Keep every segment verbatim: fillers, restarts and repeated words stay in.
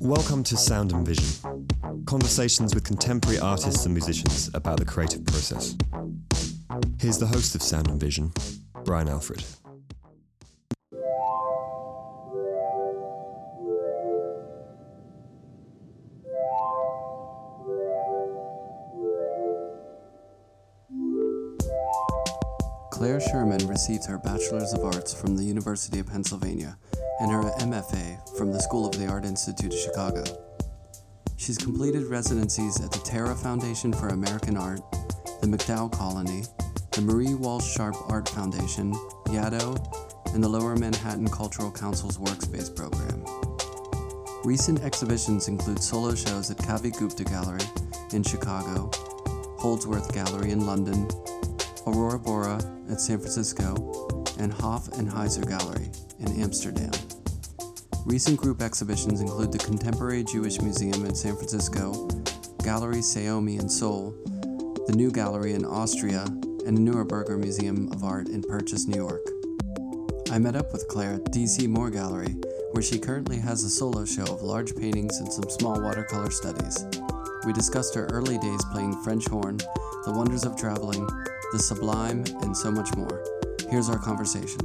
Welcome to Sound and Vision, conversations with contemporary artists and musicians about the creative process. Here's the host of Sound and Vision, Brian Alfred. Claire Sherman received her Bachelor's of Arts from the University of Pennsylvania and her M F A from the School of the Art Institute of Chicago. She's completed residencies at the Terra Foundation for American Art, the McDowell Colony, the Marie Walsh Sharp Art Foundation, Yaddo, and the Lower Manhattan Cultural Council's Workspace Program. Recent exhibitions include solo shows at Kavi Gupta Gallery in Chicago, Holdsworth Gallery in London, Aurora Bora at San Francisco, and Hoff and Heiser Gallery in Amsterdam. Recent group exhibitions include the Contemporary Jewish Museum in San Francisco, Gallery Saomi in Seoul, the New Gallery in Austria, and the Neuerberger Museum of Art in Purchase, New York. I met up with Claire at D C Moore Gallery, where she currently has a solo show of large paintings and some small watercolor studies. We discussed her early days playing French horn, the wonders of traveling, the sublime, and so much more. Here's our conversation.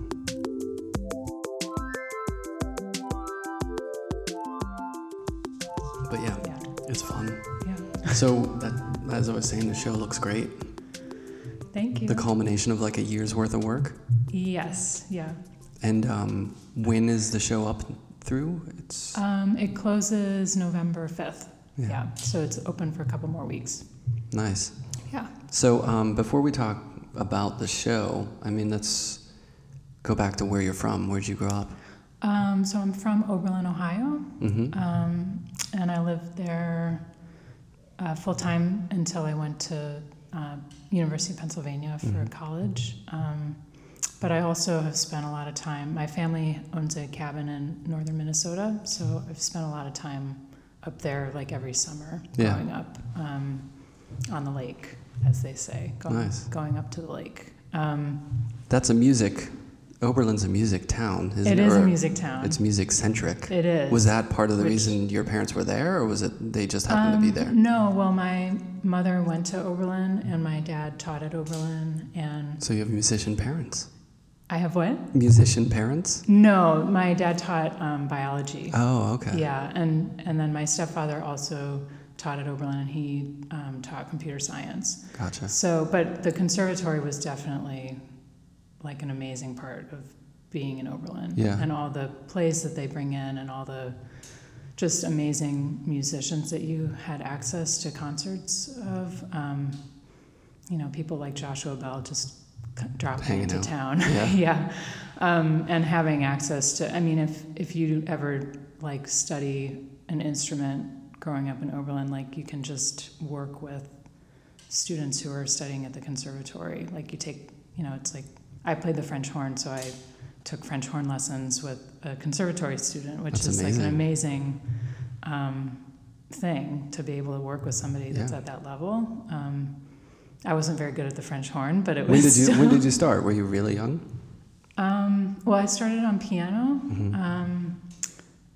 But yeah, yeah. It's fun. Yeah. So, that, as I was saying, the show looks great. Thank you. The culmination of like a year's worth of work? Yes, yeah. And um, when is the show up through? It's um, It closes November fifth. Yeah. yeah. So it's open for a couple more weeks. Nice. Yeah. So um, before we talk about the show, I mean, let's go back to where you're from. Where'd you grow up? Um, so I'm from Oberlin, Ohio, mm-hmm. um, and I lived there uh, full-time until I went to uh, University of Pennsylvania for mm-hmm. college. Um, but I also have spent a lot of time. My family owns a cabin in northern Minnesota, so I've spent a lot of time up there, like every summer, yeah. growing up. Um, on the lake, as they say, going, nice. going up to the lake. Um, That's a music, Oberlin's a music town, isn't it? It is a music town. It's music-centric. It is. Was that part of the Which, reason your parents were there, or was it they just happened um, to be there? No, well, my mother went to Oberlin, and my dad taught at Oberlin, and... So you have musician parents? I have what? Musician parents? No, my dad taught um, biology. Oh, okay. Yeah, and, and then my stepfather also... taught at Oberlin, and he um, taught computer science. Gotcha. So, but the conservatory was definitely like an amazing part of being in Oberlin. Yeah. And all the plays that they bring in and all the just amazing musicians that you had access to concerts of. Um, you know, people like Joshua Bell just dropping into out. town. Yeah. yeah. Um, and having access to, I mean, if, if you ever like study an instrument, growing up in Oberlin, like you can just work with students who are studying at the conservatory. Like you take, you know, it's like I played the French horn, so I took French horn lessons with a conservatory student, which that's is amazing. like an amazing um, thing to be able to work with somebody that's yeah. at that level. Um, I wasn't very good at the French horn, but it was. When did you When did you start? Were you really young? Um, well, I started on piano, mm-hmm. um,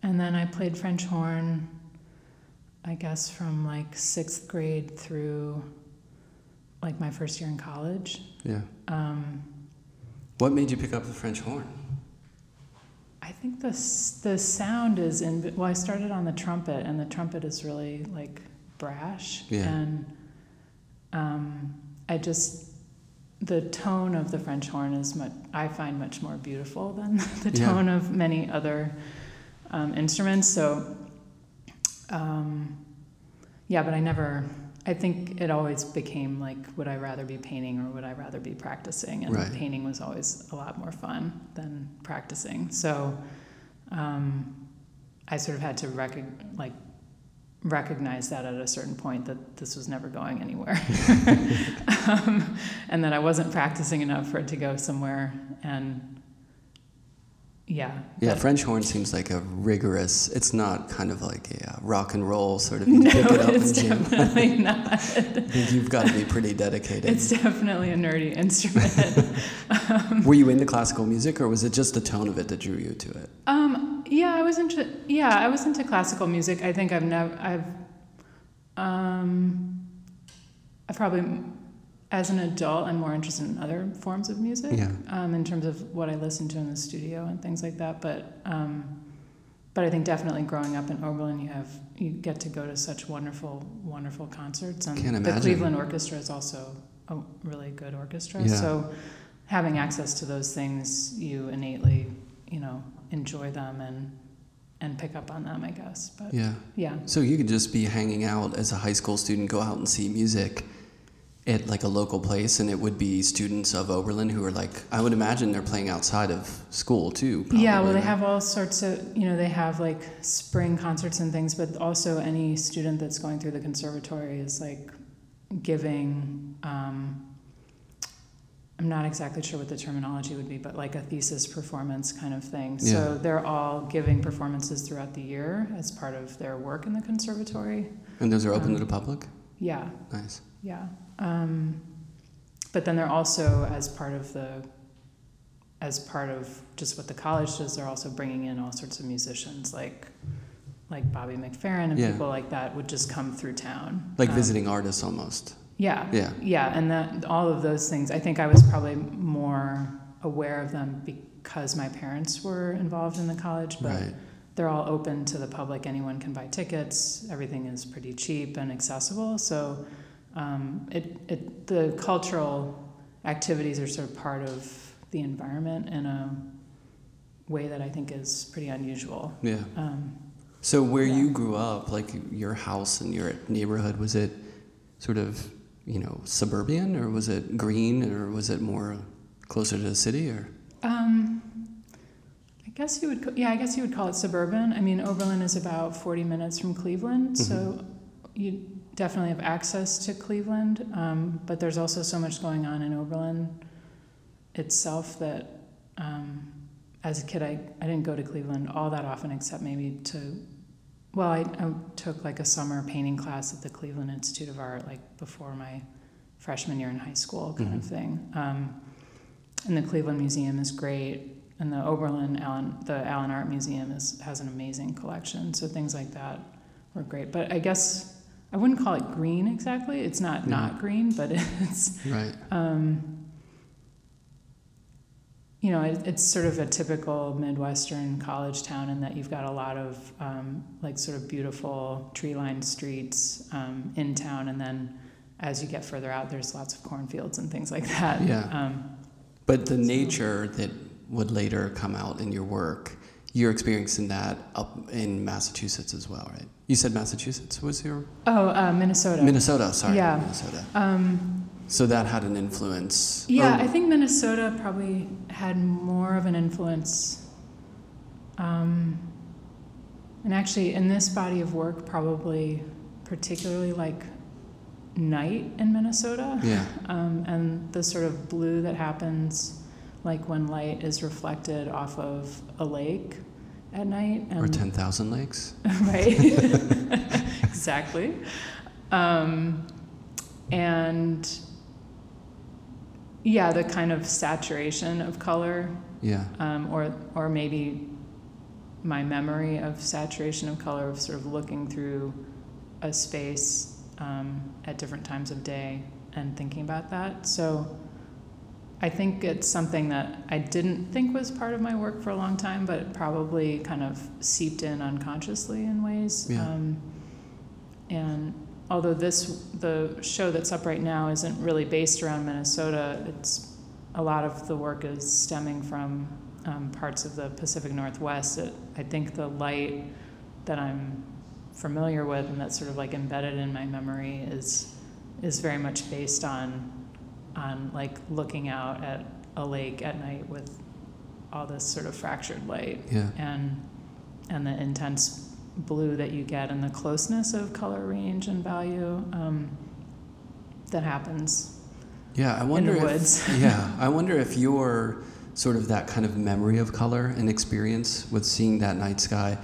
and then I played French horn. I guess from like sixth grade through like my first year in college. Yeah. Um, what made you pick up the French horn? I think the the sound is in. Well, I started on the trumpet, and the trumpet is really like brash. Yeah. And um, I just the tone of the French horn is much. I find much more beautiful than the tone yeah. of many other um, instruments. So. Um, yeah, but I never, I think it always became like, would I rather be painting or would I rather be practicing? And right. painting was always a lot more fun than practicing. So, um, I sort of had to rec- like recognize that at a certain point that this was never going anywhere um, and that I wasn't practicing enough for it to go somewhere. And Yeah. Yeah, French horn seems like a rigorous, it's not kind of like a uh, rock and roll sort of, you no, pick it up it's and definitely jam. Not. You've got to be pretty dedicated. It's definitely a nerdy instrument. um, Were you into classical music, or was it just the tone of it that drew you to it? Um, yeah, I was into, yeah, I was into classical music. I think I've never, I've, um, I probably, as an adult, I'm more interested in other forms of music, yeah. um, in terms of what I listen to in the studio and things like that. But um, but I think definitely growing up in Oberlin, you have you get to go to such wonderful, wonderful concerts. And Can't imagine. The Cleveland Orchestra is also a really good orchestra. Yeah. So having access to those things, you innately, you know, enjoy them and and pick up on them, I guess. But yeah, yeah. So you could just be hanging out as a high school student, go out and see music at like a local place, and it would be students of Oberlin who are like, I would imagine they're playing outside of school too, probably. Yeah, well, they have all sorts of, you know, they have like spring concerts and things, but also any student that's going through the conservatory is like giving, um, I'm not exactly sure what the terminology would be, but like a thesis performance kind of thing. Yeah. So they're all giving performances throughout the year as part of their work in the conservatory. And those are open um, to the public? Yeah. Nice. Yeah. Um, but then they're also, as part of the, as part of just what the college does, they're also bringing in all sorts of musicians, like, like Bobby McFerrin and yeah. people like that would just come through town. Like um, visiting artists almost. Yeah. Yeah. Yeah. And that, all of those things, I think I was probably more aware of them because my parents were involved in the college, but right. they're all open to the public. Anyone can buy tickets. Everything is pretty cheap and accessible. So, Um, it, it the cultural activities are sort of part of the environment in a way that I think is pretty unusual. Yeah. Um, so where yeah. you grew up, like your house and your neighborhood, was it sort of, you know, suburban, or was it green, or was it more closer to the city, or? Um, I guess you would. Yeah, I guess you would call it suburban. I mean, Oberlin is about forty minutes from Cleveland, mm-hmm. so you. Definitely have access to Cleveland, um, but there's also so much going on in Oberlin itself that um, as a kid, I, I didn't go to Cleveland all that often, except maybe to, well, I, I took like a summer painting class at the Cleveland Institute of Art, like before my freshman year in high school kind mm-hmm. of thing. Um, and the Cleveland Museum is great, and the Oberlin, Allen, the Allen Art Museum is has an amazing collection, so things like that were great. But I guess I wouldn't call it green exactly. It's not yeah. not green, but it's, right. um, you know, it, it's sort of a typical Midwestern college town in that you've got a lot of um, like sort of beautiful tree-lined streets um, in town. And then as you get further out, there's lots of cornfields and things like that. Yeah. Um, but the so. nature that would later come out in your work, you're experiencing that up in Massachusetts as well, right? You said Massachusetts was your... Oh, uh, Minnesota. Minnesota, sorry. Yeah. Minnesota. Um, so that had an influence. Yeah, or... I think Minnesota probably had more of an influence. Um, and actually, in this body of work, probably particularly like night in Minnesota. Yeah. Um, and the sort of blue that happens like when light is reflected off of a lake at night. And, or ten thousand lakes. Right. Exactly. Um, and, yeah, the kind of saturation of color. Yeah. Um, or, or maybe my memory of saturation of color, of sort of looking through a space um, at different times of day and thinking about that. So I think it's something that I didn't think was part of my work for a long time, but it probably kind of seeped in unconsciously in ways. Yeah. Um, and although this, the show that's up right now isn't really based around Minnesota, it's a lot of the work is stemming from um, parts of the Pacific Northwest. It, I think the light that I'm familiar with and that's sort of like embedded in my memory is is very much based on on like looking out at a lake at night with all this sort of fractured light yeah. and and the intense blue that you get and the closeness of color range and value um, that happens. Yeah, I wonder in the if, woods. Yeah, I wonder if your sort of that kind of memory of color and experience with seeing that night sky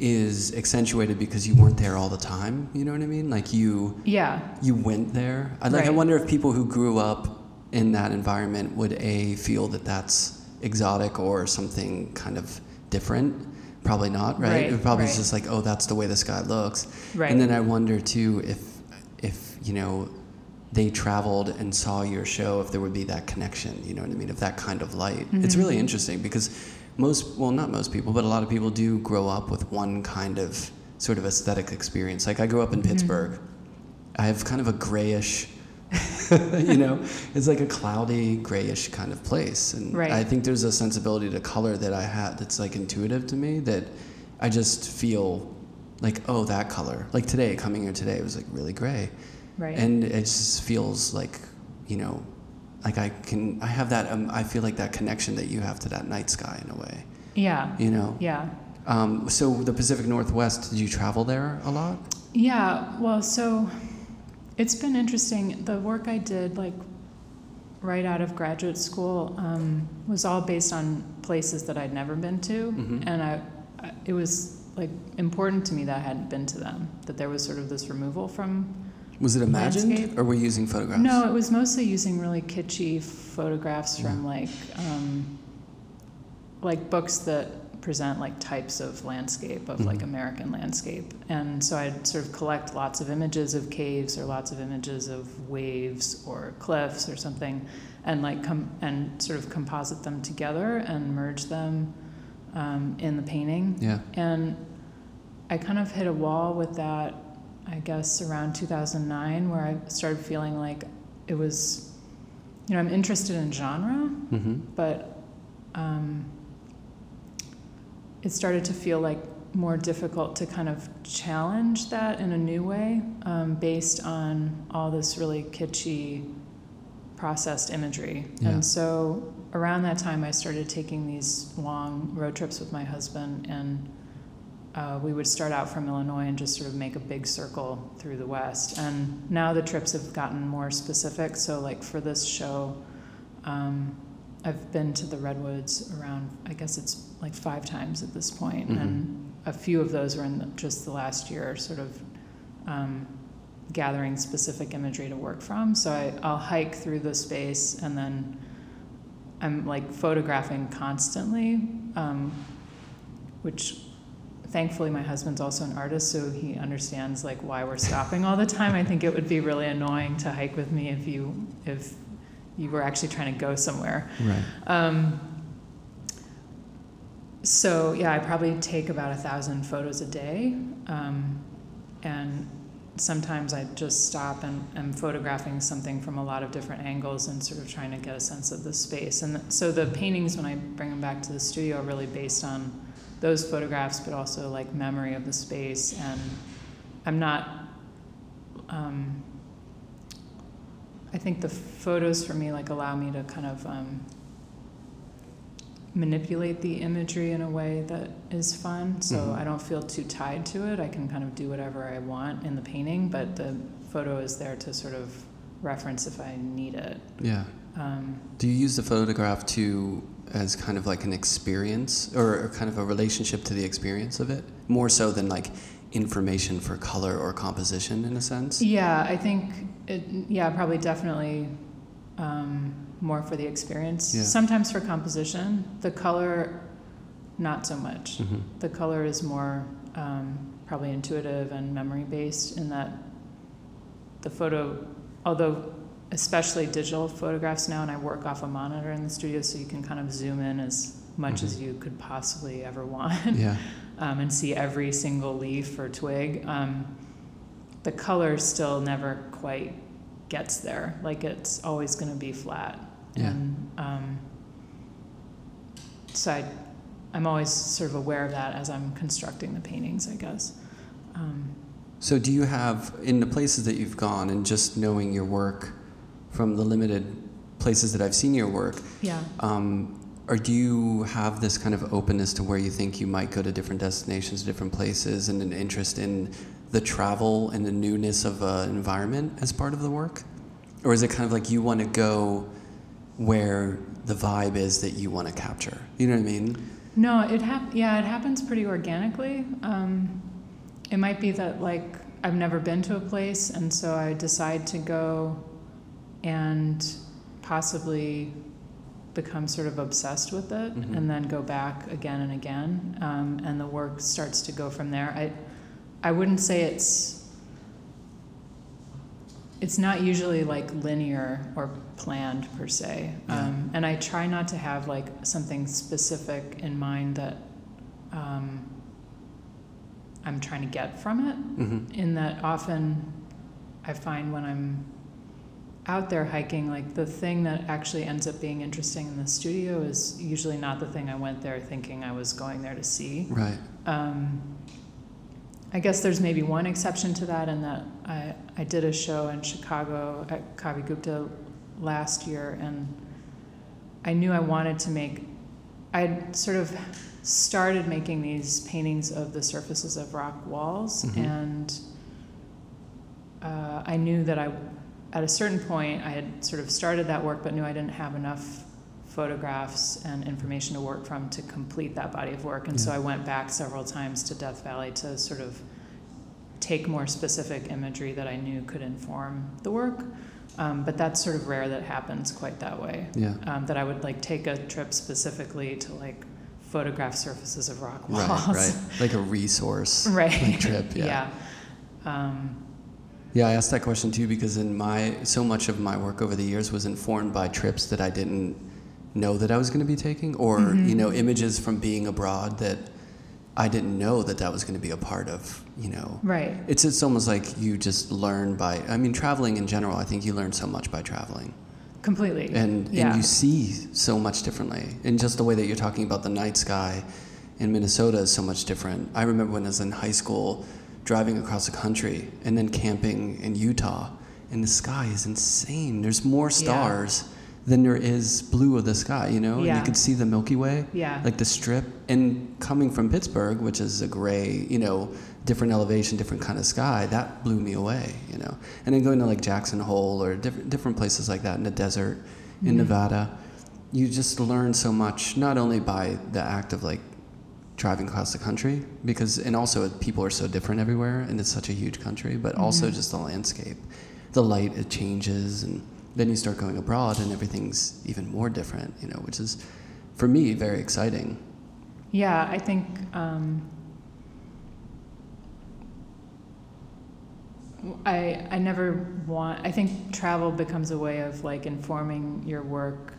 is accentuated because you weren't there all the time, you know what I mean? Like you yeah. you went there. I, like, right. I wonder if people who grew up in that environment would A, feel that that's exotic or something kind of different. Probably not, right? right it probably right. is just like, oh, that's the way the sky looks. Right. And then I wonder too if, if you know, they traveled and saw your show, if there would be that connection, you know what I mean, of that kind of light. Mm-hmm. It's really interesting because most, well, not most people, but a lot of people do grow up with one kind of sort of aesthetic experience. Like I grew up in Pittsburgh. Mm-hmm. I have kind of a grayish, you know, it's like a cloudy, grayish kind of place. And right. I think there's a sensibility to color that I had that's like intuitive to me that I just feel like, oh, that color. Like today, coming here today, it was like really gray. Right. And it just feels like, you know, like I can, I have that, um, I feel like that connection that you have to that night sky in a way. Yeah. You know? Yeah. Um, so the Pacific Northwest, did you travel there a lot? Yeah. Well, so it's been interesting. The work I did, like, right out of graduate school um, was all based on places that I'd never been to. Mm-hmm. And I, I, it was, like, important to me that I hadn't been to them, that there was sort of this removal from... Was it imagined, landscape? Or were you using photographs? No, it was mostly using really kitschy photographs yeah. from like, um, like books that present like types of landscape of mm-hmm. like American landscape. And so I'd sort of collect lots of images of caves or lots of images of waves or cliffs or something, and like com- and sort of composite them together and merge them um, in the painting. Yeah. And I kind of hit a wall with that. I guess around two thousand nine, where I started feeling like it was, you know, I'm interested in genre, mm-hmm. but um, it started to feel like more difficult to kind of challenge that in a new way, um, based on all this really kitschy processed imagery. Yeah. And so around that time, I started taking these long road trips with my husband, and Uh, we would start out from Illinois and just sort of make a big circle through the West. And now the trips have gotten more specific. So like for this show, um, I've been to the Redwoods around, I guess it's like five times at this point. Mm-hmm. And a few of those were in the, just the last year, sort of um, gathering specific imagery to work from. So I, I'll hike through the space, and then I'm like photographing constantly, um, which... Thankfully, my husband's also an artist, so he understands like why we're stopping all the time. I think it would be really annoying to hike with me if you if you were actually trying to go somewhere. Right. Um, so yeah, I probably take about a thousand photos a day, um, and sometimes I just stop and am photographing something from a lot of different angles and sort of trying to get a sense of the space. And th- so the paintings, when I bring them back to the studio, are really based on those photographs, but also like memory of the space. And I'm not, um, I think the photos for me like allow me to kind of um, manipulate the imagery in a way that is fun. So mm-hmm. I don't feel too tied to it. I can kind of do whatever I want in the painting, but the photo is there to sort of reference if I need it. Yeah. Um, do you use the photograph to as kind of like an experience or kind of a relationship to the experience of it, more so than like information for color or composition in a sense? Yeah, I think, it, yeah, probably definitely um, more for the experience. Yeah. Sometimes for composition. The color, not so much. Mm-hmm. The color is more um, probably intuitive and memory-based, in that the photo, although... especially digital photographs now, and I work off a monitor in the studio, so you can kind of zoom in as much mm-hmm. as you could possibly ever want, yeah. um, and see every single leaf or twig. Um, the color still never quite gets there. Like, it's always going to be flat. Yeah. And um, so I, I'm always sort of aware of that as I'm constructing the paintings, I guess. Um, so do you have, in the places that you've gone, and just knowing your work, from the limited places that I've seen your work, yeah. um, or do you have this kind of openness to where you think you might go to different destinations, different places, and an interest in the travel and the newness of an environment as part of the work? Or is it kind of like you want to go where the vibe is that you want to capture. You know what I mean? No, it hap- yeah, it happens pretty organically. Um, it might be that, like, I've never been to a place, and so I decide to go and possibly become sort of obsessed with it, mm-hmm. and then go back again and again, um, and the work starts to go from there. I, I wouldn't say it's, it's not usually like linear or planned per se, yeah. um, and I try not to have like something specific in mind that um, I'm trying to get from it, mm-hmm. in that often I find when I'm out there hiking, like the thing that actually ends up being interesting in the studio is usually not the thing I went there thinking I was going there to see. Right. Um, I guess there's maybe one exception to that, in that I, I did a show in Chicago at Kavi Gupta last year, and I knew I wanted to make, I'd sort of started making these paintings of the surfaces of rock walls, mm-hmm. and uh, I knew that I, at a certain point, I had sort of started that work, but knew I didn't have enough photographs and information to work from to complete that body of work. And yeah. so I went back several times to Death Valley to sort of take more specific imagery that I knew could inform the work. Um, but that's sort of rare that happens quite that way. Yeah. Um, that I would like take a trip specifically to like photograph surfaces of rock walls. Right, right. Like a resource right. like trip. Yeah. yeah. Um, Yeah, I asked that question too because in my so much of my work over the years was informed by trips that I didn't know that I was going to be taking, or mm-hmm. you know, images from being abroad that I didn't know that that was going to be a part of. You know, right? It's it's almost like you just learn by. I mean, traveling in general, I think you learn so much by traveling. Completely. And yeah. and you see so much differently, and just the way that you're talking about the night sky in Minnesota is so much different. I remember when I was in high school, driving across the country and then camping in Utah, and the sky is insane. There's more stars yeah. than there is blue of the sky, you know? Yeah. And you could see the Milky Way, yeah. like the strip. And coming from Pittsburgh, which is a gray, you know, different elevation, different kind of sky, that blew me away, you know? And then going to like Jackson Hole or different, different places like that in the desert, in mm-hmm. Nevada, you just learn so much, not only by the act of like driving across the country, because and also people are so different everywhere, and it's such a huge country, but also mm-hmm. just the landscape, the light, it changes, and then you start going abroad and everything's even more different, you know, which is for me very exciting. Yeah, I think um, I I never want. I think travel becomes a way of like informing your work.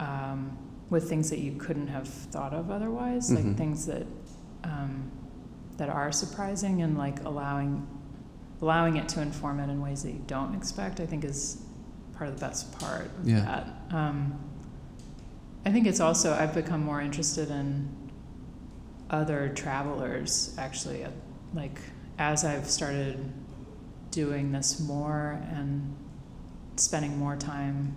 Um, with things that you couldn't have thought of otherwise, mm-hmm. like things that um, that are surprising, and like allowing allowing it to inform it in ways that you don't expect, I think is part of the best part of yeah. that. Um, I think it's also, I've become more interested in other travelers, actually, like as I've started doing this more and spending more time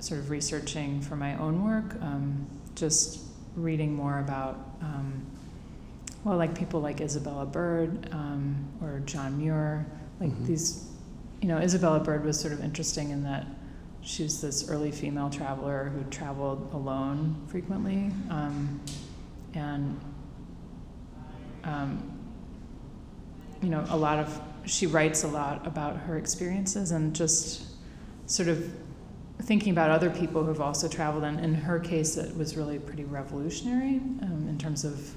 sort of researching for my own work, um, just reading more about, um, well, like people like Isabella Bird um, or John Muir, like mm-hmm. these, you know, Isabella Bird was sort of interesting in that she was this early female traveler who traveled alone frequently, um, and, um, you know, a lot of, she writes a lot about her experiences, and just sort of thinking about other people who've also traveled, and in her case, it was really pretty revolutionary um, in terms of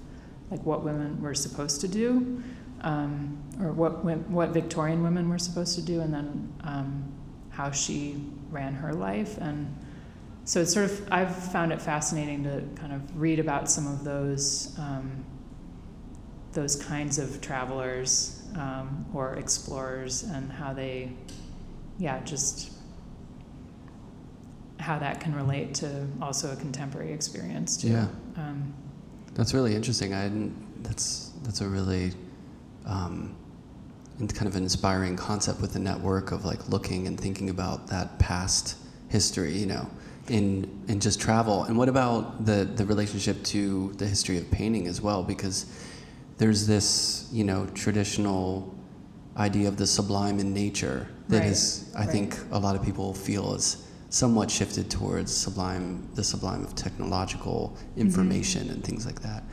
like what women were supposed to do, um, or what what Victorian women were supposed to do, and then um, how she ran her life. And so it's sort of, I've found it fascinating to kind of read about some of those um, those kinds of travelers um, or explorers, and how they, yeah, just. how that can relate to also a contemporary experience too. Yeah, um, that's really interesting. I didn't, that's that's a really um, kind of an inspiring concept with the network of like looking and thinking about that past history, you know, in in just travel. And what about the the relationship to the history of painting as well? Because there's this, you know, traditional idea of the sublime in nature that right. is, I right. think, a lot of people feel is somewhat shifted towards sublime, the sublime of technological information mm-hmm. and things like that.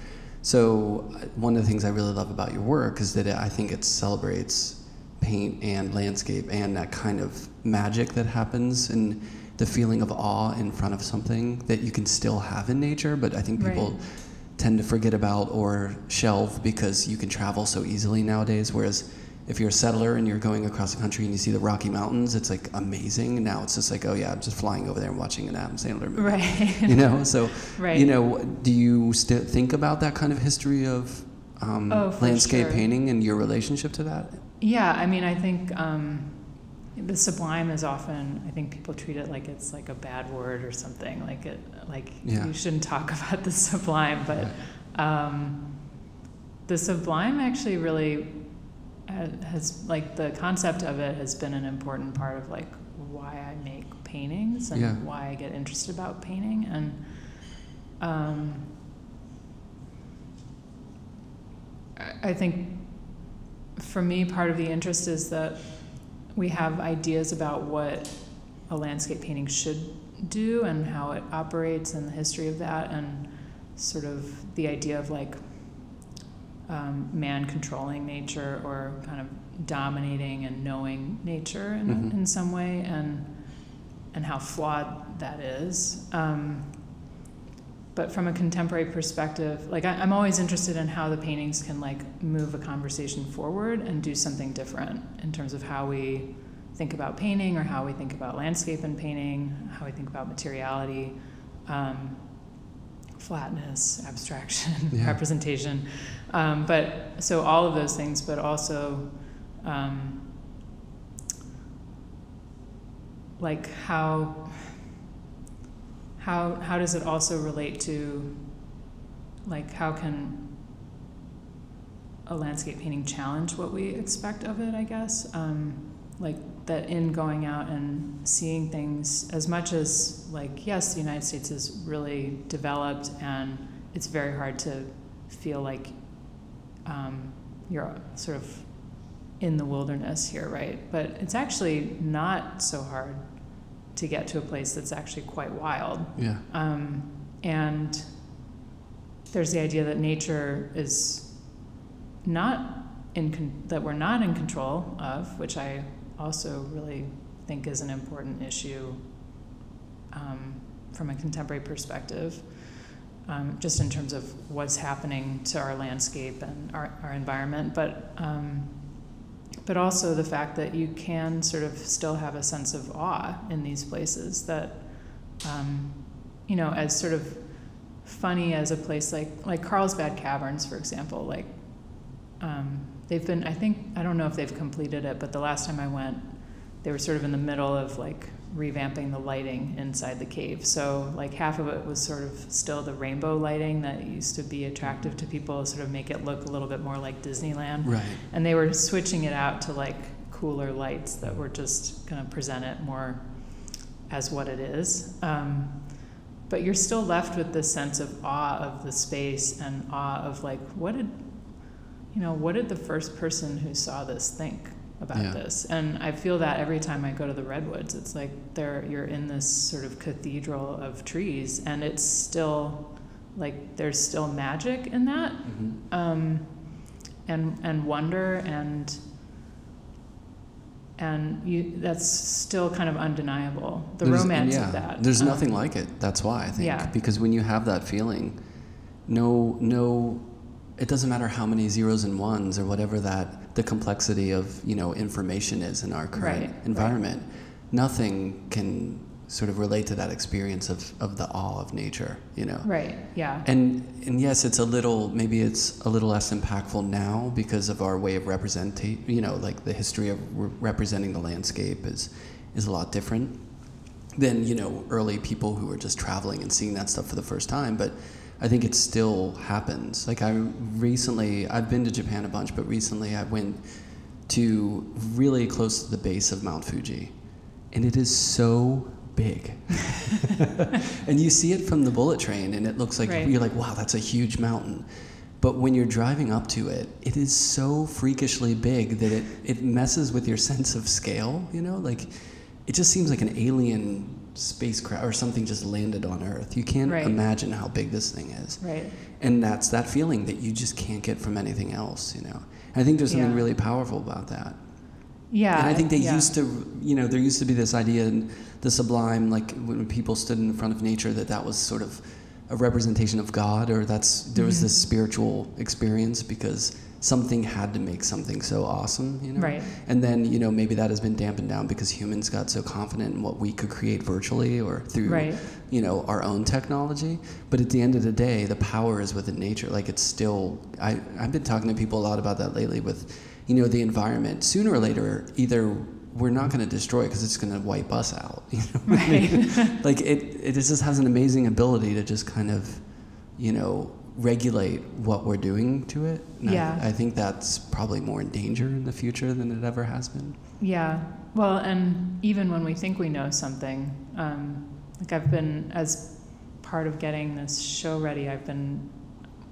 So one of the things I really love about your work is that it, I think it celebrates paint and landscape and that kind of magic that happens and the feeling of awe in front of something that you can still have in nature, but I think people right. tend to forget about or shelve because you can travel so easily nowadays, whereas if you're a settler and you're going across the country and you see the Rocky Mountains, it's like amazing. Now it's just like, oh yeah, I'm just flying over there and watching an Adam Sandler movie. Right. You know, so, right. you know, do you still think about that kind of history of um, oh, landscape sure. painting and your relationship to that? Yeah, I mean, I think um, the sublime is often, I think people treat it like it's like a bad word or something, like it, like yeah. you shouldn't talk about the sublime, but right. um, the sublime actually really, has like the concept of it has been an important part of like why I make paintings and yeah. why I get interested about painting, and um, I think for me part of the interest is that we have ideas about what a landscape painting should do and how it operates and the history of that and sort of the idea of like Um, man controlling nature or kind of dominating and knowing nature in, mm-hmm. in some way, and and how flawed that is. Um, but from a contemporary perspective, like I, I'm always interested in how the paintings can like move a conversation forward and do something different in terms of how we think about painting or how we think about landscape and painting, how we think about materiality, um, flatness, abstraction, yeah. representation. Um, but so all of those things, but also um, like how how how does it also relate to like how can a landscape painting challenge what we expect of it, I guess, um, like that in going out and seeing things as much as like yes, the United States is really developed and it's very hard to feel like Um, you're sort of in the wilderness here, right? But it's actually not so hard to get to a place that's actually quite wild. Yeah. Um, and there's the idea that nature is not in con- that we're not in control of, which I also really think is an important issue um, from a contemporary perspective. Um, just in terms of what's happening to our landscape and our, our environment, but um, but also the fact that you can sort of still have a sense of awe in these places that, um, you know, as sort of funny as a place like, like Carlsbad Caverns, for example, like um, they've been, I think, I don't know if they've completed it, but the last time I went, they were sort of in the middle of like revamping the lighting inside the cave. So like half of it was sort of still the rainbow lighting that used to be attractive to people, sort of make it look a little bit more like Disneyland. Right. And they were switching it out to like cooler lights that were just going to present it more as what it is. Um, but you're still left with this sense of awe of the space and awe of like, what did, you know, what did the first person who saw this think about yeah. this? And I feel that every time I go to the Redwoods, it's like there you're in this sort of cathedral of trees, and it's still like there's still magic in that, mm-hmm. um, and and wonder and and you that's still kind of undeniable. The there's, romance yeah, of that. There's um, nothing like it. That's why I think yeah. because when you have that feeling, no no. it doesn't matter how many zeros and ones or whatever that the complexity of, you know, information is in our current right, environment. Right. Nothing can sort of relate to that experience of, of the awe of nature, you know? Right, yeah. And and yes, it's a little, maybe it's a little less impactful now because of our way of representing, you know, like the history of re- representing the landscape is is a lot different than, you know, early people who were just traveling and seeing that stuff for the first time. But I think it still happens. Like I recently, I've been to Japan a bunch, but recently I went to really close to the base of Mount Fuji, and it is so big. And you see it from the bullet train, and it looks like, right. you're like, wow, that's a huge mountain. But when you're driving up to it, it is so freakishly big that it, it messes with your sense of scale, you know? Like, it just seems like an alien spacecraft or something just landed on Earth. You can't right. imagine how big this thing is. Right. And that's that feeling that you just can't get from anything else, you know. And I think there's something yeah. really powerful about that. Yeah. And I think they yeah. used to, you know, there used to be this idea in the sublime, like when people stood in front of nature, that that was sort of a representation of God, or that's there was mm-hmm. this spiritual experience because something had to make something so awesome, you know? Right. And then, you know, maybe that has been dampened down because humans got so confident in what we could create virtually or through, right. you know, our own technology. But at the end of the day, the power is within nature. Like it's still, I, I've been talking to people a lot about that lately with, you know, the environment. Sooner or later, either we're not going to destroy it because it's going to wipe us out. You know what I mean? Right. Like it, it just has an amazing ability to just kind of, you know, regulate what we're doing to it. And yeah. I, I think that's probably more in danger in the future than it ever has been. Yeah. Well, and even when we think we know something, um, like I've been, as part of getting this show ready, I've been,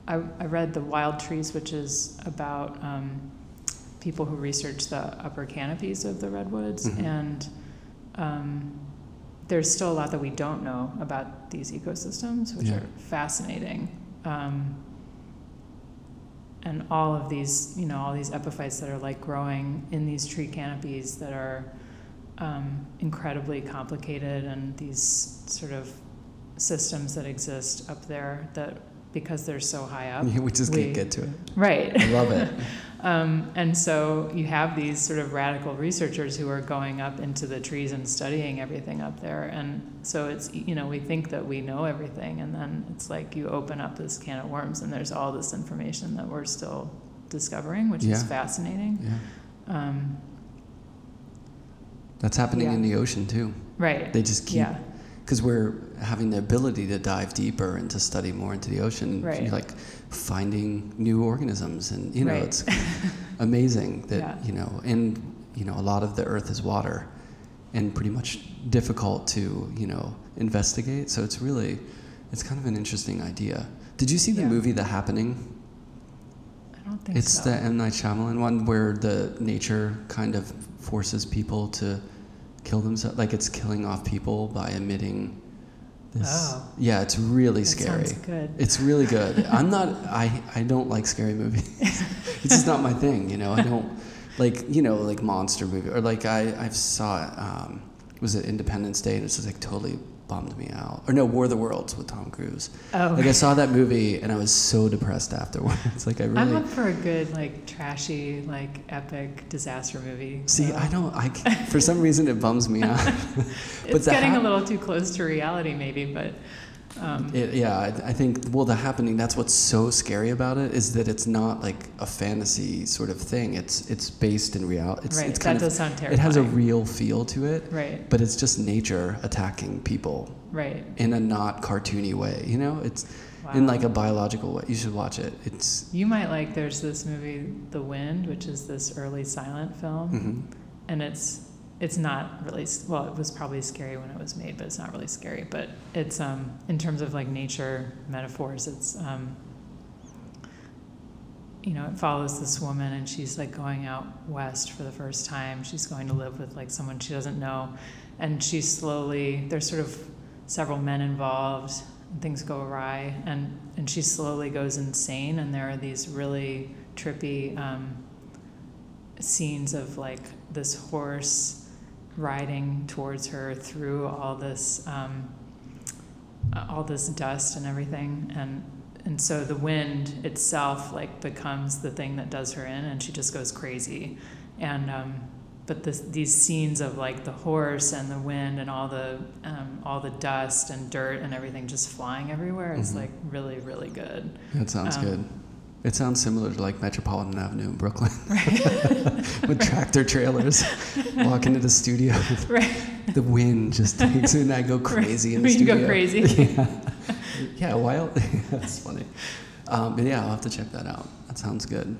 I, I read The Wild Trees, which is about um, people who research the upper canopies of the redwoods. Mm-hmm. And um, there's still a lot that we don't know about these ecosystems, which yeah. are fascinating. Um, and all of these, you know, all these epiphytes that are like growing in these tree canopies that are um, incredibly complicated, and these sort of systems that exist up there that, because they're so high up, yeah, we just we, can't get to it. Right. I love it. um, and so you have these sort of radical researchers who are going up into the trees and studying everything up there. And so it's, you know, we think that we know everything, and then it's like you open up this can of worms, and there's all this information that we're still discovering, which yeah. is fascinating. Yeah. Um, That's happening yeah. in the ocean too. Right. They just keep. Yeah. Because we're having the ability to dive deeper and to study more into the ocean, right. You're like finding new organisms, and you know right. it's amazing that yeah. you know, and you know, a lot of the earth is water, and pretty much difficult to you know investigate. So it's really, it's kind of an interesting idea. Did you see the yeah. movie The Happening? I don't think it's so. It's the M. Night Shyamalan one where the nature kind of forces people to kill themselves, like it's killing off people by emitting this. Oh. Yeah, it's really that scary. Sounds good. It's really good. I'm not. I I don't like scary movies. It's just not my thing. You know, I don't like you know like monster movie or like I I saw um, was it Independence Day, and it's just like totally bummed me out. Or no, War of the Worlds with Tom Cruise. Oh. Like I saw that movie and I was so depressed afterwards. Like I really. I'm up for a good like trashy like epic disaster movie. So. See, I don't. I for some reason it bums me out. But it's getting hap- a little too close to reality, maybe. But. Um. It, yeah, I, I think well, The Happening. That's what's so scary about it is that it's not like a fantasy sort of thing. It's it's based in reality. It's, right. It's kind that of, does sound terrifying. It has a real feel to it. Right. But it's just nature attacking people. Right. In a not cartoony way, you know. It's wow. in like a biological way. You should watch it. It's. You might like. There's this movie, The Wind, which is this early silent film, mm-hmm. and it's it's not really, well, it was probably scary when it was made, but it's not really scary. But it's, um, in terms of like nature metaphors, it's, um, you know, it follows this woman, and she's like going out west for the first time. She's going to live with like someone she doesn't know. And she slowly, there's sort of several men involved, and things go awry, and, and she slowly goes insane. And there are these really trippy um, scenes of like this horse riding towards her through all this, um, all this dust and everything, and and so the wind itself like becomes the thing that does her in, and she just goes crazy, and um, but this, these scenes of like the horse and the wind and all the um, all the dust and dirt and everything just flying everywhere is mm-hmm. like really really good. That sounds um, good. It sounds similar to like Metropolitan Avenue in Brooklyn, right. with tractor trailers, walk into the studio. Right. The wind just takes it, and I go crazy right. in the we studio. You go crazy. Yeah, yeah. Wild. That's funny. Um, but yeah, I'll have to check that out. That sounds good.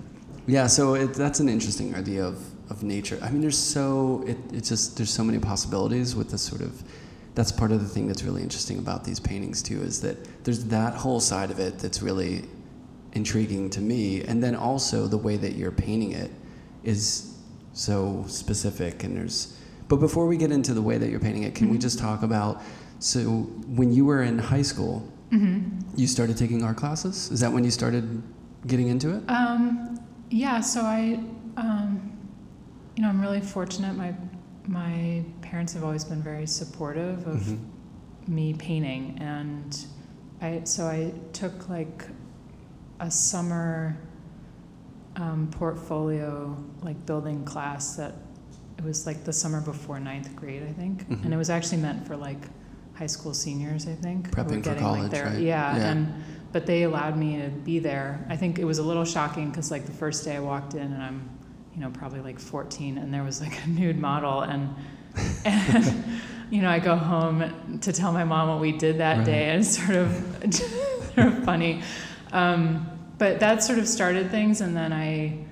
Yeah. So it, that's an interesting idea of, of nature. I mean, there's so it it's just there's so many possibilities with this sort of. That's part of the thing that's really interesting about these paintings too, is that there's that whole side of it that's really intriguing to me, and then also the way that you're painting it is so specific, and there's But before we get into the way that you're painting it, can mm-hmm. we just talk about, so when you were in high school, mm-hmm. you started taking art classes? Is that when you started getting into it? Um, yeah, so I, um, you know, I'm really fortunate. My my parents have always been very supportive of mm-hmm. me painting. And I so I took like a summer um, portfolio, like building class that it was like the summer before ninth grade, I think. Mm-hmm. And it was actually meant for like high school seniors, I think. Prepping for college, like their, right? Yeah, yeah. And, but they allowed me to be there. I think it was a little shocking because like the first day I walked in and I'm, you know, probably like fourteen and there was like a nude model and, and you know, I go home to tell my mom what we did that right. day and it's sort of, sort of funny. Um, but that sort of started things. And then I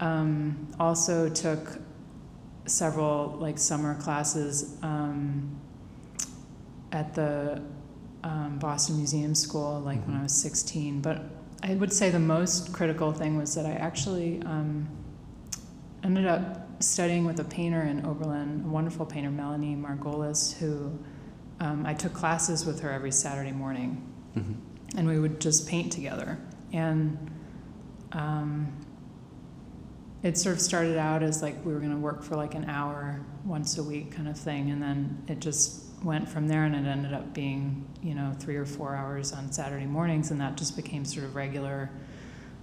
um, also took several like summer classes um, at the um, Boston Museum School, like mm-hmm. when I was sixteen. But I would say the most critical thing was that I actually um, ended up studying with a painter in Oberlin, a wonderful painter, Melanie Margolis, who um, I took classes with her every Saturday morning. Mm-hmm. And we would just paint together. And um, it sort of started out as like we were going to work for like an hour once a week kind of thing. And then it just went from there, and it ended up being, you know, three or four hours on Saturday mornings, and that just became sort of regular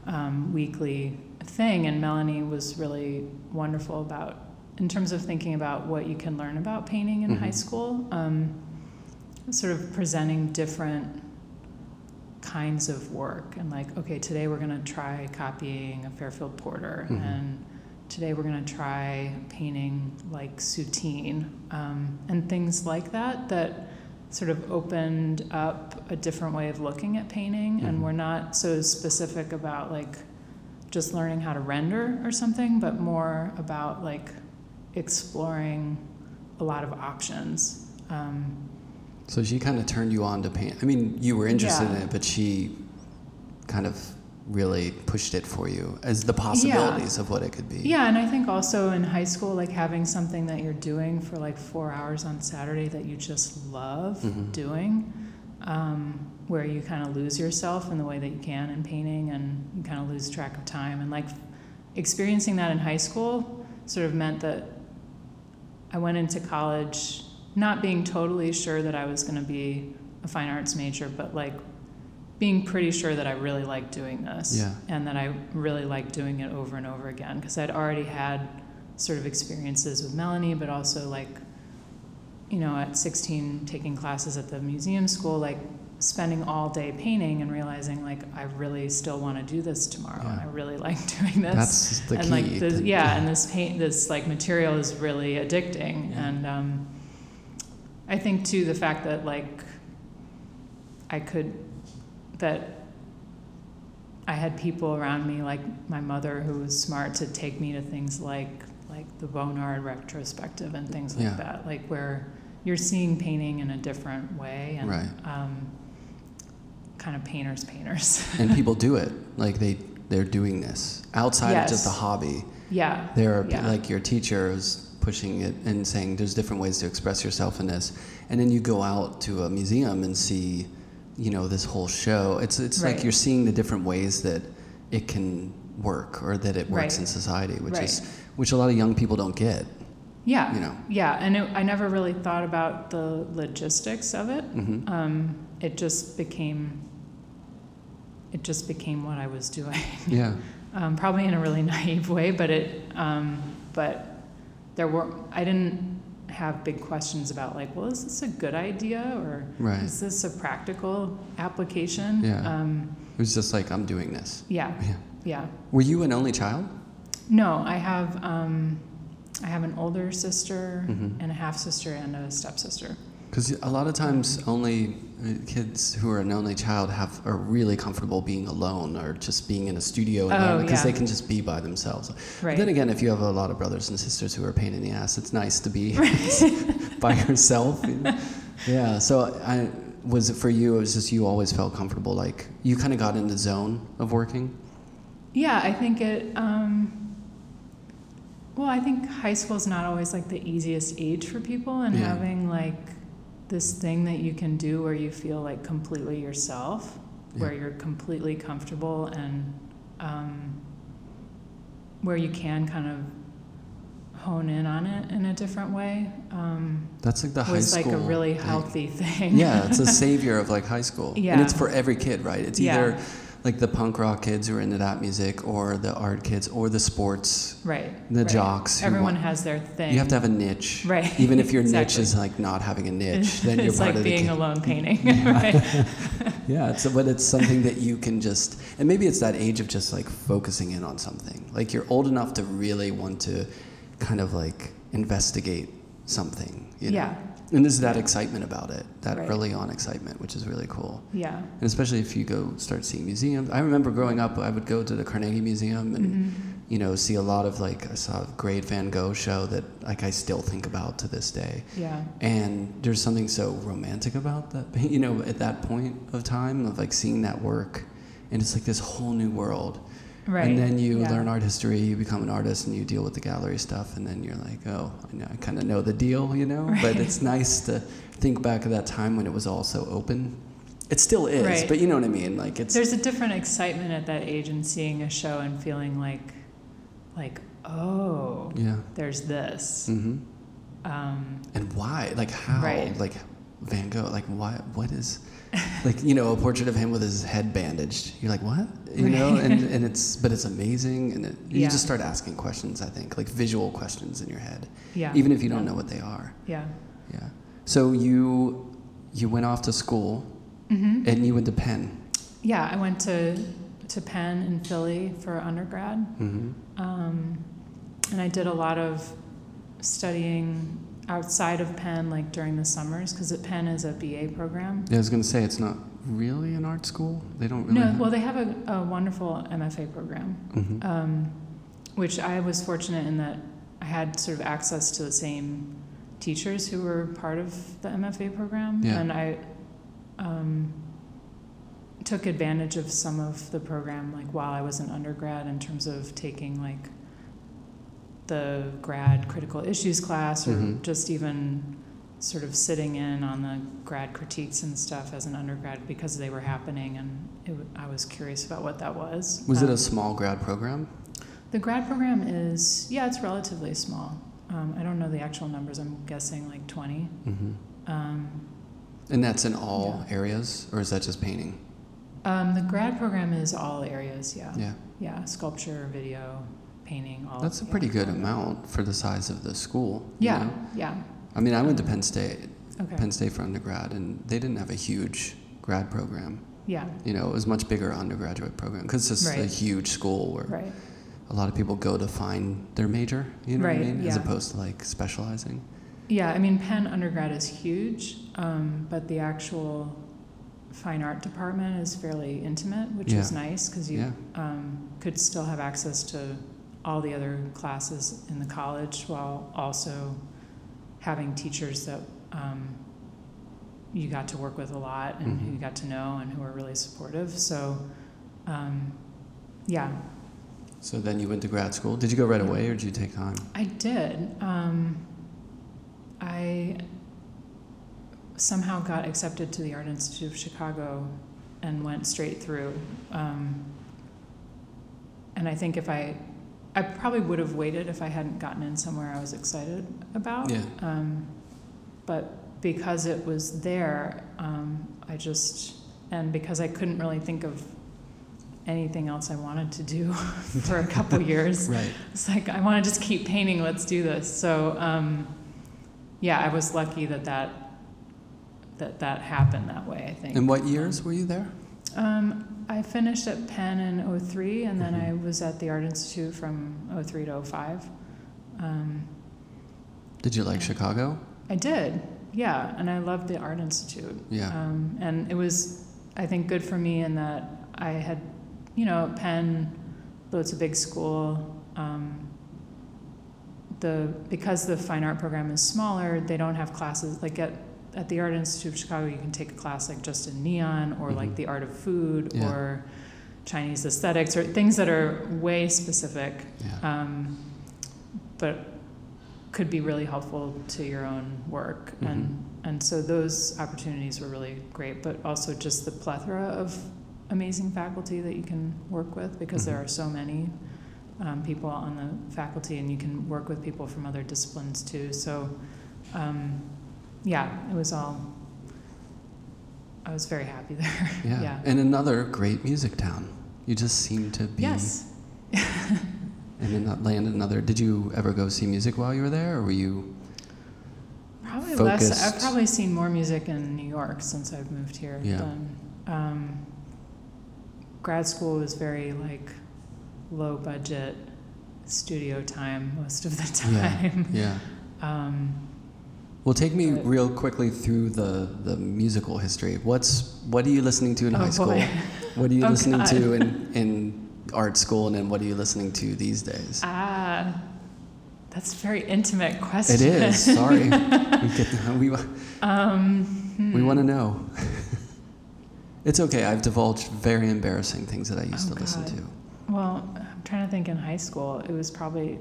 um, weekly thing. And Melanie was really wonderful about, in terms of thinking about what you can learn about painting in mm-hmm. high school, um, sort of presenting different kinds of work, and like, okay, today we're going to try copying a Fairfield Porter, mm-hmm. and today we're going to try painting like Soutine, um, and things like that, that sort of opened up a different way of looking at painting. Mm-hmm. And we're not so specific about like just learning how to render or something, but more about like exploring a lot of options. Um, so she kind of turned you on to paint. I mean, you were interested yeah. in it, but she kind of really pushed it for you as the possibilities yeah. of what it could be. Yeah, and I think also in high school, like having something that you're doing for like four hours on Saturday that you just love mm-hmm. doing, um, where you kind of lose yourself in the way that you can in painting, and you kind of lose track of time. And like experiencing that in high school sort of meant that I went into college not being totally sure that I was going to be a fine arts major, but like being pretty sure that I really liked doing this yeah. and that I really liked doing it over and over again, because I'd already had sort of experiences with Melanie, but also like, you know, at sixteen taking classes at the museum school, like spending all day painting and realizing like I really still want to do this tomorrow yeah. and I really like doing this. That's the and key. Like this, yeah, yeah, and this paint, this like material is really addicting. Yeah. And um, I think too the fact that like I could. That I had people around me, like my mother, who was smart to take me to things like like the Bonnard retrospective and things like yeah. that, like where you're seeing painting in a different way and right. um, kind of painters, painters. And people do it, like they they're doing this outside yes. of just a hobby. Yeah, there are yeah. like your teachers pushing it and saying there's different ways to express yourself in this, and then you go out to a museum and see. You know, this whole show, it's it's right. like you're seeing the different ways that it can work or that it works right. in society, which right. is which a lot of young people don't get. Yeah. You know. Yeah, and it, I never really thought about the logistics of it. Mm-hmm. Um, it just became it just became what I was doing. Yeah. um, probably in a really naive way, but it um, but there were I didn't have big questions about like, well, is this a good idea or right. is this a practical application? Yeah. Um, it was just like, I'm doing this. Yeah. Yeah. Yeah. Were you an only child? No, I have um, I have an older sister mm-hmm. and a half sister and a stepsister. Because a lot of times only kids who are an only child have are really comfortable being alone or just being in a studio environment because oh, yeah. they can just be by themselves. Right. But then again, if you have a lot of brothers and sisters who are a pain in the ass, it's nice to be right. by yourself. Yeah. So I was it for you? It was just you always felt comfortable, like you kind of got in the zone of working. Yeah, I think it. Um, Well, I think high school is not always like the easiest age for people, and yeah. having like this thing that you can do where you feel like completely yourself, yeah. where you're completely comfortable, and um, where you can kind of hone in on it in a different way. Um, That's like the high school. It's like a really healthy like, thing. Yeah, it's a savior of like high school. Yeah. And it's for every kid, right? It's yeah. either like the punk rock kids who are into that music, or the art kids, or the sports, right? The right. jocks. Everyone want, has their thing. You have to have a niche, right? Even if your exactly. niche is like not having a niche, then you're it's part like of the. It's like being a lone painting, yeah. right? yeah, it's, but it's something that you can just, and maybe it's that age of just like focusing in on something. Like you're old enough to really want to, kind of like investigate something. You know? Yeah. And there's that excitement about it, that right. early on excitement, which is really cool. Yeah. And especially if you go start seeing museums. I remember growing up, I would go to the Carnegie Museum and, mm-hmm. you know, see a lot of like, I saw a great Van Gogh show that like I still think about to this day. Yeah. And there's something so romantic about that, you know, at that point of time of like seeing that work. And it's like this whole new world. Right. And then you yeah. learn art history, you become an artist, and you deal with the gallery stuff, and then you're like, oh, I know, I kind of know the deal, you know? Right. But it's nice to think back of that time when it was all so open. It still is, right. but you know what I mean? Like it's There's a different excitement at that age in seeing a show and feeling like, like oh, yeah. there's this. Mm-hmm. Um, and why? Like how? Right. Like Van Gogh, like why? What is... like, you know, a portrait of him with his head bandaged. You're like, what? You right. know, and, and it's, but it's amazing. And it, you yeah. just start asking questions, I think, like visual questions in your head. Yeah. Even if you don't yeah. know what they are. Yeah. Yeah. So you, you went off to school mm-hmm. and you went to Penn. Yeah. I went to, to Penn in Philly for undergrad. Mm-hmm. Um, and I did a lot of studying outside of Penn, like during the summers, because Penn is a B A program. Yeah, I was going to say, it's not really an art school. They don't really. No, have... well, they have a, a wonderful M F A program, mm-hmm. um, which I was fortunate in that I had sort of access to the same teachers who were part of the M F A program, yeah. and I um, took advantage of some of the program, like while I was an undergrad, in terms of taking like. The grad critical issues class, or mm-hmm. just even sort of sitting in on the grad critiques and stuff as an undergrad because they were happening, and it, I was curious about what that was. Was um, it a small grad program? The grad program is, yeah, it's relatively small. Um, I don't know the actual numbers. I'm guessing like twenty. Mm-hmm. Um, and that's in all yeah. areas, or is that just painting? Um, the grad program is all areas, yeah. Yeah. Yeah, sculpture, video. Painting, all That's a pretty good amount for the size of the school. Yeah, you know? yeah. I mean, I went to Penn State, okay. Penn State for undergrad, and they didn't have a huge grad program. Yeah. You know, it was a much bigger undergraduate program because it's just right. a huge school where right. a lot of people go to find their major, you know right. what I mean, yeah. as opposed to like specializing. Yeah, I mean, Penn undergrad is huge, um, but the actual fine art department is fairly intimate, which yeah. was nice because you yeah. um, could still have access to all the other classes in the college while also having teachers that um, you got to work with a lot and mm-hmm. who you got to know and who were really supportive. So, um, yeah. So then you went to grad school. Did you go right away or did you take time? I did. Um, I somehow got accepted to the Art Institute of Chicago and went straight through. Um, and I think if I... I probably would have waited if I hadn't gotten in somewhere I was excited about. Yeah. Um, but because it was there, um, I just, and because I couldn't really think of anything else I wanted to do for a couple years, right. it's like, I want to just keep painting, let's do this. So, um, yeah, I was lucky that that, that that happened that way, I think. And what years um, were you there? Um, I finished at Penn in oh three, and then mm-hmm. I was at the Art Institute from oh three to oh five. Um, did you like Chicago? I did, yeah, and I loved the Art Institute. Yeah. Um, and it was, I think, good for me in that I had, you know, Penn, though it's a big school, um, the because the fine art program is smaller, they don't have classes, like at At the Art Institute of Chicago, you can take a class like just in neon or mm-hmm. like the art of food yeah. or Chinese aesthetics or things that are way specific. Yeah. Um, but could be really helpful to your own work. Mm-hmm. And and so those opportunities were really great, but also just the plethora of amazing faculty that you can work with, because mm-hmm. there are so many um, people on the faculty, and you can work with people from other disciplines too. So um, yeah, it was all, I was very happy there. Yeah. yeah. And another great music town. You just seem to be. Yes. And then that land another. Did you ever go see music while you were there, or were you probably focused? Less. I've probably seen more music in New York since I've moved here. Yeah. Than, um, grad school was very like low budget studio time most of the time. Yeah. yeah. Um, well, take me but, real quickly through the, the musical history. What's what are you listening to in oh high school? Boy. What are you oh listening God. to in in art school, and then what are you listening to these days? Ah, uh, that's a very intimate question. It is. Sorry, we get, we um, hmm. we want to know. It's okay. I've divulged very embarrassing things that I used oh to God. listen to. Well, I'm trying to think. In high school, it was probably.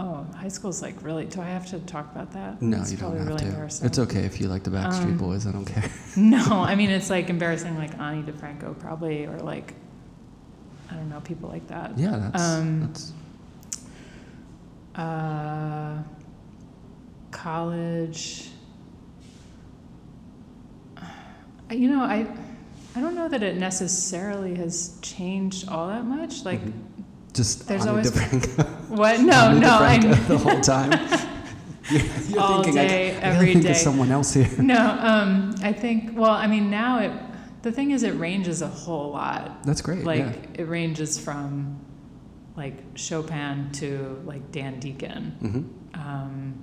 Oh, high school's like really. Do I have to talk about that? No, it's you don't have really to. Embarrassing. It's okay if you like the Backstreet um, Boys. I don't care. No, I mean it's like embarrassing, like Ani DeFranco probably, or like. I don't know, people like that. Yeah, that's... Um, that's... Uh, college... You know, I I don't know that it necessarily has changed all that much. Like, mm-hmm. Just there's always... What? No, no, I mean... The whole time? You're, you're all thinking, day, I, every I think day. There's someone else here. No, um, I think... Well, I mean, now it... The thing is, it ranges a whole lot. That's great. Like yeah. it ranges from, like Chopin to like Dan Deacon. Mm-hmm. Um,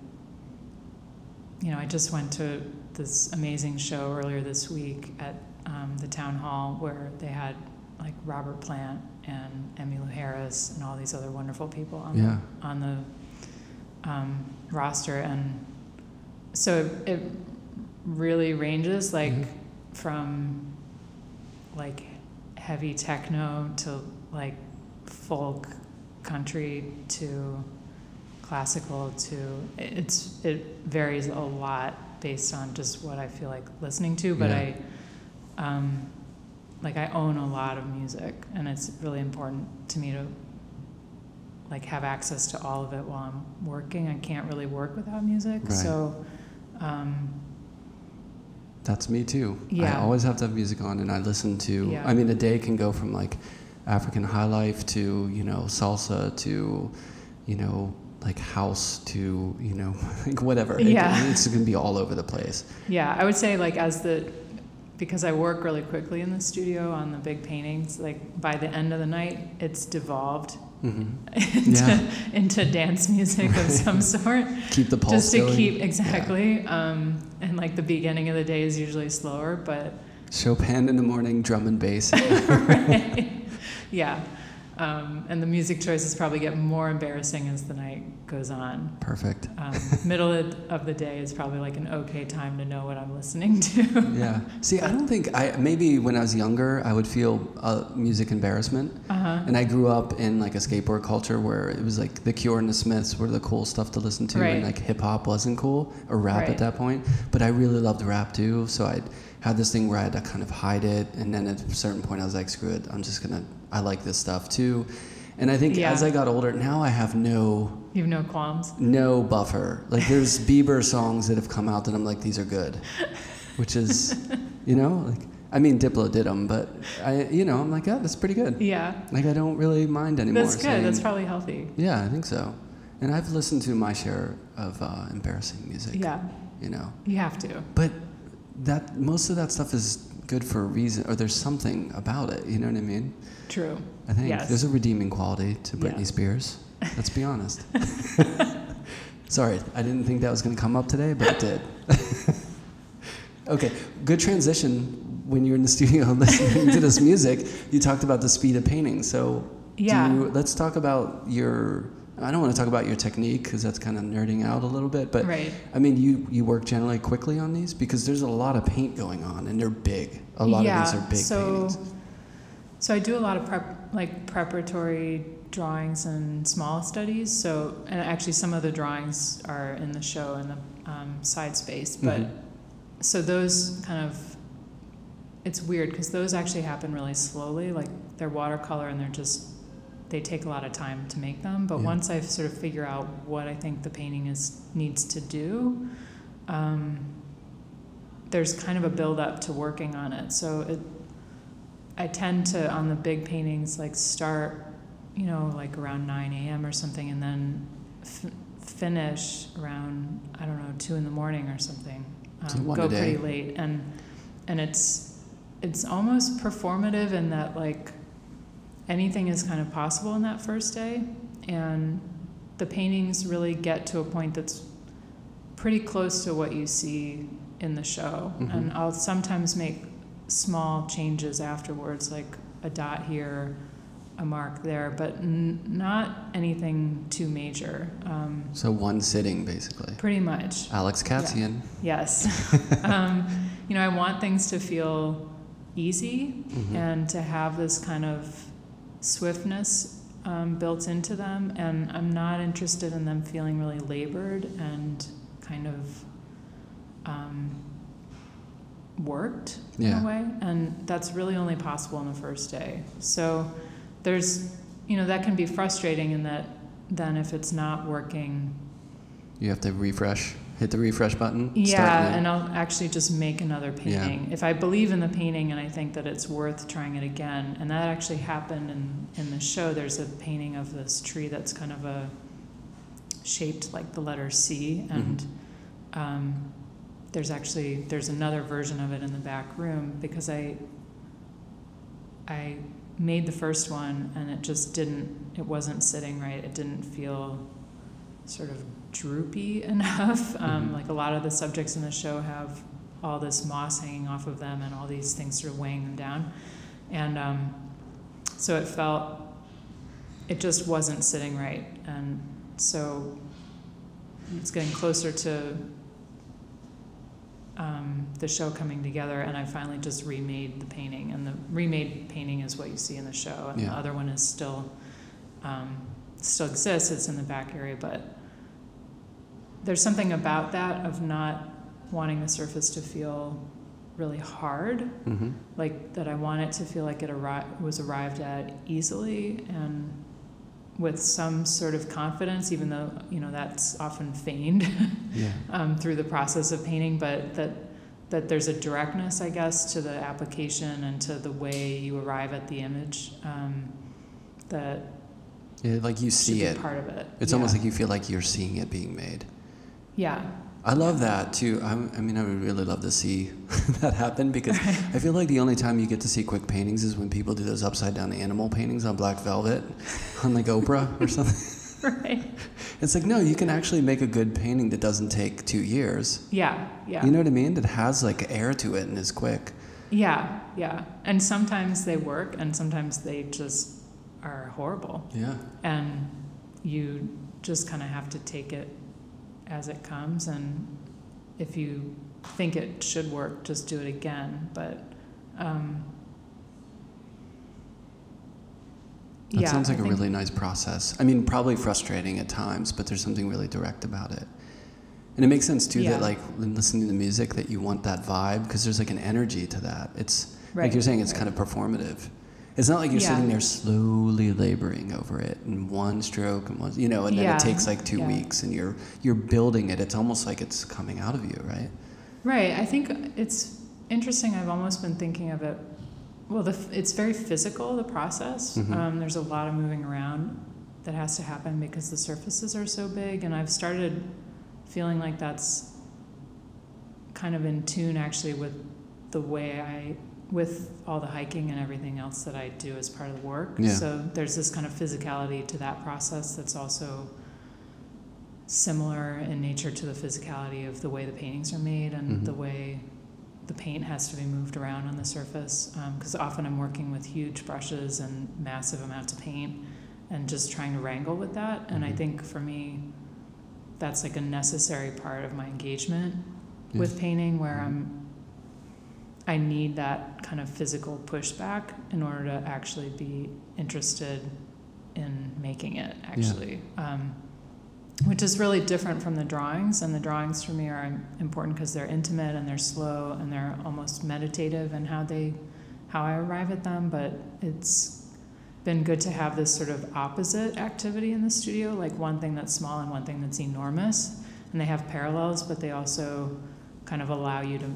you know, I just went to this amazing show earlier this week at um, the town hall where they had like Robert Plant and Emmylou Harris and all these other wonderful people on yeah. the, on the um, roster, and so it, it really ranges like mm-hmm. from. Like heavy techno to like folk country to classical to it's it varies a lot based on just what I feel like listening to, but yeah. I um like I own a lot of music, and it's really important to me to like have access to all of it while I'm working. I can't really work without music. Right. So um that's me too. Yeah. I always have to have music on, and I listen to, yeah. I mean, a day can go from like African high life to, you know, salsa to, you know, like house to, you know, like whatever. Yeah. It, it's gonna be all over the place. Yeah, I would say like as the, because I work really quickly in the studio on the big paintings, like by the end of the night, it's devolved mm-hmm. into, yeah. into dance music of some sort. Keep the pulse just to going. keep, exactly. Yeah. Um, and like the beginning of the day is usually slower, but Chopin in the morning, drum and bass. Right. Yeah. Um, and the music choices probably get more embarrassing as the night goes on. Perfect. Um, middle of the day is probably like an okay time to know what I'm listening to. Yeah. See, I don't think I, maybe when I was younger, I would feel uh, music embarrassment. Uh-huh. And I grew up in like a skateboard culture where it was like The Cure and The Smiths were the cool stuff to listen to. Right. And like hip hop wasn't cool, or rap right. at that point. But I really loved rap too. So I had this thing where I had to kind of hide it. And then at a certain point I was like, screw it, I'm just going to, I like this stuff too. And I think yeah. as I got older, now I have no... You have no qualms? No buffer. Like there's Bieber songs that have come out that I'm like, these are good. Which is, you know, like, I mean, Diplo did them, but I, you know, I'm like, oh, that's pretty good. Yeah. Like I don't really mind anymore. That's good. Saying, that's probably healthy. Yeah, I think so. And I've listened to my share of uh, embarrassing music. Yeah. You know. You have to. But that most of that stuff is... good for a reason, or there's something about it, you know what I mean? True. I think yes. there's a redeeming quality to Britney yeah. Spears. Let's be honest. Sorry, I didn't think that was going to come up today, but it did. Okay, good transition. When you're in the studio listening to this music, you talked about the speed of painting. So yeah. do you, let's talk about your... I don't want to talk about your technique because that's kind of nerding out a little bit, but right. I mean, you, you work generally quickly on these because there's a lot of paint going on and they're big. A lot yeah, of these are big so, paintings. So I do a lot of prep, like preparatory drawings and small studies. So, and actually some of the drawings are in the show in the um, side space. But mm-hmm. so those kind of, it's weird because those actually happen really slowly. Like they're watercolor and they're just, they take a lot of time to make them. But yeah. once I sort of figure out what I think the painting is needs to do, um, there's kind of a build up to working on it. So it, I tend to, on the big paintings, like start, you know, like around nine a.m. or something, and then f- finish around, I don't know, two in the morning or something. Um, so one go day. Pretty late, and and it's it's almost performative in that like anything is kind of possible in that first day, and the paintings really get to a point that's pretty close to what you see in the show, mm-hmm. and I'll sometimes make small changes afterwards, like a dot here, a mark there, but n- not anything too major. Um, so one sitting, basically. Pretty much. Alex Katsian. Yeah. Yes. um, you know, I want things to feel easy mm-hmm. and to have this kind of swiftness um, built into them, and I'm not interested in them feeling really labored and kind of um, worked yeah. in a way, and that's really only possible on the first day. So there's, you know, that can be frustrating in that then if it's not working, you have to refresh, hit the refresh button. Yeah, and I'll actually just make another painting. Yeah. If I believe in the painting and I think that it's worth trying it again, and that actually happened in, in the show. There's a painting of this tree that's kind of a shaped like the letter C, and mm-hmm. um, there's actually, there's another version of it in the back room because I, I made the first one and it just didn't, it wasn't sitting right. It didn't feel sort of droopy enough. Um, mm-hmm. Like a lot of the subjects in the show have all this moss hanging off of them and all these things sort of weighing them down. And um, so it felt, it just wasn't sitting right. And so it's getting closer to Um, the show coming together, and I finally just remade the painting, and the remade painting is what you see in the show, and yeah. the other one is still um, still exists. It's in the back area, but there's something about that of not wanting the surface to feel really hard, mm-hmm. like that I want it to feel like it arri- was arrived at easily and with some sort of confidence, even though, you know, that's often feigned yeah. um, through the process of painting, but that that there's a directness, I guess, to the application and to the way you arrive at the image um, that yeah, like you see it. Part of it. It's yeah. almost like you feel like you're seeing it being made. Yeah. I love that, too. I'm, I mean, I would really love to see that happen because right. I feel like the only time you get to see quick paintings is when people do those upside-down animal paintings on black velvet on, like, Oprah or something. Right. It's like, no, you can actually make a good painting that doesn't take two years. Yeah, yeah. You know what I mean? That has, like, air to it and is quick. Yeah, yeah. And sometimes they work, and sometimes they just are horrible. Yeah. And you just kind of have to take it as it comes, and if you think it should work, just do it again. But um, that yeah, sounds like I a really nice process. I mean, probably frustrating at times, but there's something really direct about it, and it makes sense too yeah. that like in listening to music that you want that vibe because there's like an energy to that. It's right. like you're saying, it's right. kind of performative. It's not like you're yeah. sitting there slowly laboring over it and one stroke and one, you know, and then yeah. it takes like two yeah. weeks and you're you're building it. It's almost like it's coming out of you, right? Right. I think it's interesting. I've almost been thinking of it. Well, the, it's very physical, the process. Mm-hmm. Um, there's a lot of moving around that has to happen because the surfaces are so big. And I've started feeling like that's kind of in tune actually with the way I... with all the hiking and everything else that I do as part of the work. Yeah. So there's this kind of physicality to that process that's also similar in nature to the physicality of the way the paintings are made and mm-hmm. the way the paint has to be moved around on the surface. Because um, often I'm working with huge brushes and massive amounts of paint and just trying to wrangle with that. Mm-hmm. And I think for me, that's like a necessary part of my engagement yes. with painting where mm-hmm. I'm I need that kind of physical pushback in order to actually be interested in making it, actually. Yeah. Um, which is really different from the drawings. And the drawings for me are important because they're intimate and they're slow and they're almost meditative in how they, how I arrive at them. But it's been good to have this sort of opposite activity in the studio, like one thing that's small and one thing that's enormous. And they have parallels, but they also kind of allow you to,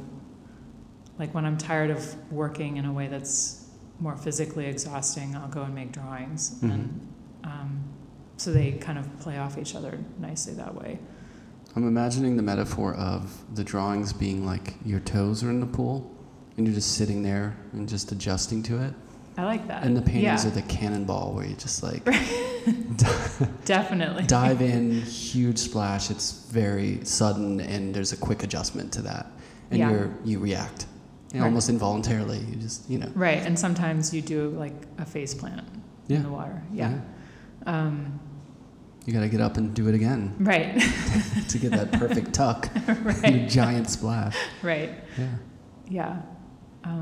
like when I'm tired of working in a way that's more physically exhausting, I'll go and make drawings. Mm-hmm. And um, so they kind of play off each other nicely that way. I'm imagining the metaphor of the drawings being like your toes are in the pool and you're just sitting there and just adjusting to it. I like that. And the paintings yeah. are the cannonball where you just like... Definitely. Dive in, huge splash. It's very sudden and there's a quick adjustment to that. And yeah. you're, you react. Right. Almost involuntarily, you just, you know. Right, and sometimes you do like a face plant yeah. in the water. Yeah. yeah. Um, you got to get up and do it again. Right. To get that perfect tuck. Right. And a giant splash. Right. Yeah. Yeah. Uh,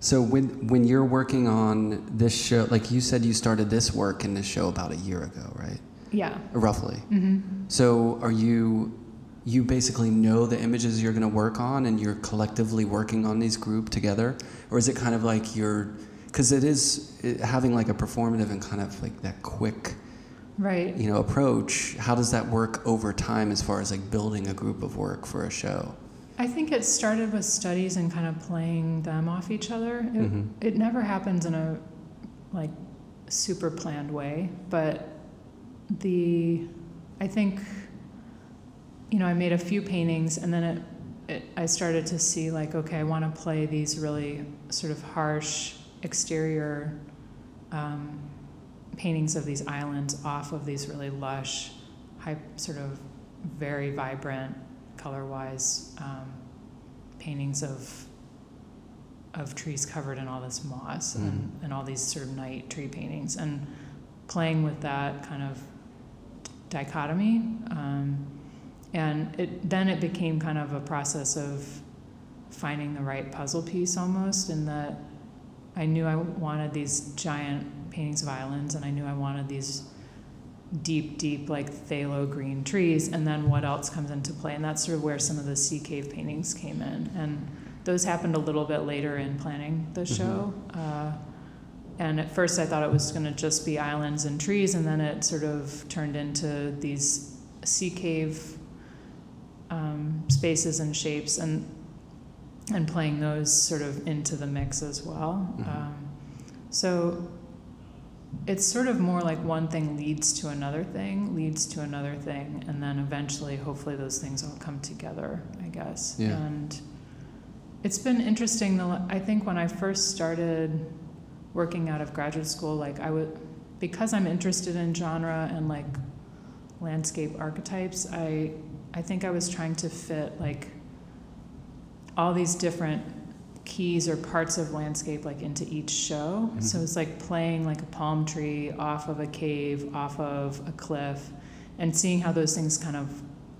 so when when you're working on this show, like you said, you started this work in this show about a year ago, right? Yeah. Roughly. Mm-hmm. So are you... you basically know the images you're going to work on and you're collectively working on these group together? Or is it kind of like you're, because it is it, having like a performative and kind of like that quick, right? You know, approach. How does that work over time as far as like building a group of work for a show? I think it started with studies and kind of playing them off each other. It, mm-hmm. it never happens in a like super planned way, but the, I think, you know, I made a few paintings and then it, it, I started to see like, okay, I want to play these really sort of harsh exterior um, paintings of these islands off of these really lush, high, sort of very vibrant color-wise um, paintings of of trees covered in all this moss mm. and, and all these sort of night tree paintings and playing with that kind of dichotomy. Um, And it, then it became kind of a process of finding the right puzzle piece almost, in that I knew I wanted these giant paintings of islands and I knew I wanted these deep, deep, like phthalo green trees, and then what else comes into play? And that's sort of where some of the sea cave paintings came in. And those happened a little bit later in planning the show. Mm-hmm. Uh, and at first I thought it was going to just be islands and trees, and then it sort of turned into these sea cave Um, spaces and shapes, and and playing those sort of into the mix as well. Mm-hmm. Um, so it's sort of more like one thing leads to another thing, leads to another thing, and then eventually, hopefully, those things all come together, I guess. Yeah. And it's been interesting. The, I think when I first started working out of graduate school, like I would, because I'm interested in genre and like landscape archetypes, I. I think I was trying to fit like all these different keys or parts of landscape like into each show. Mm-hmm. So it's like playing like a palm tree off of a cave, off of a cliff, and seeing how those things kind of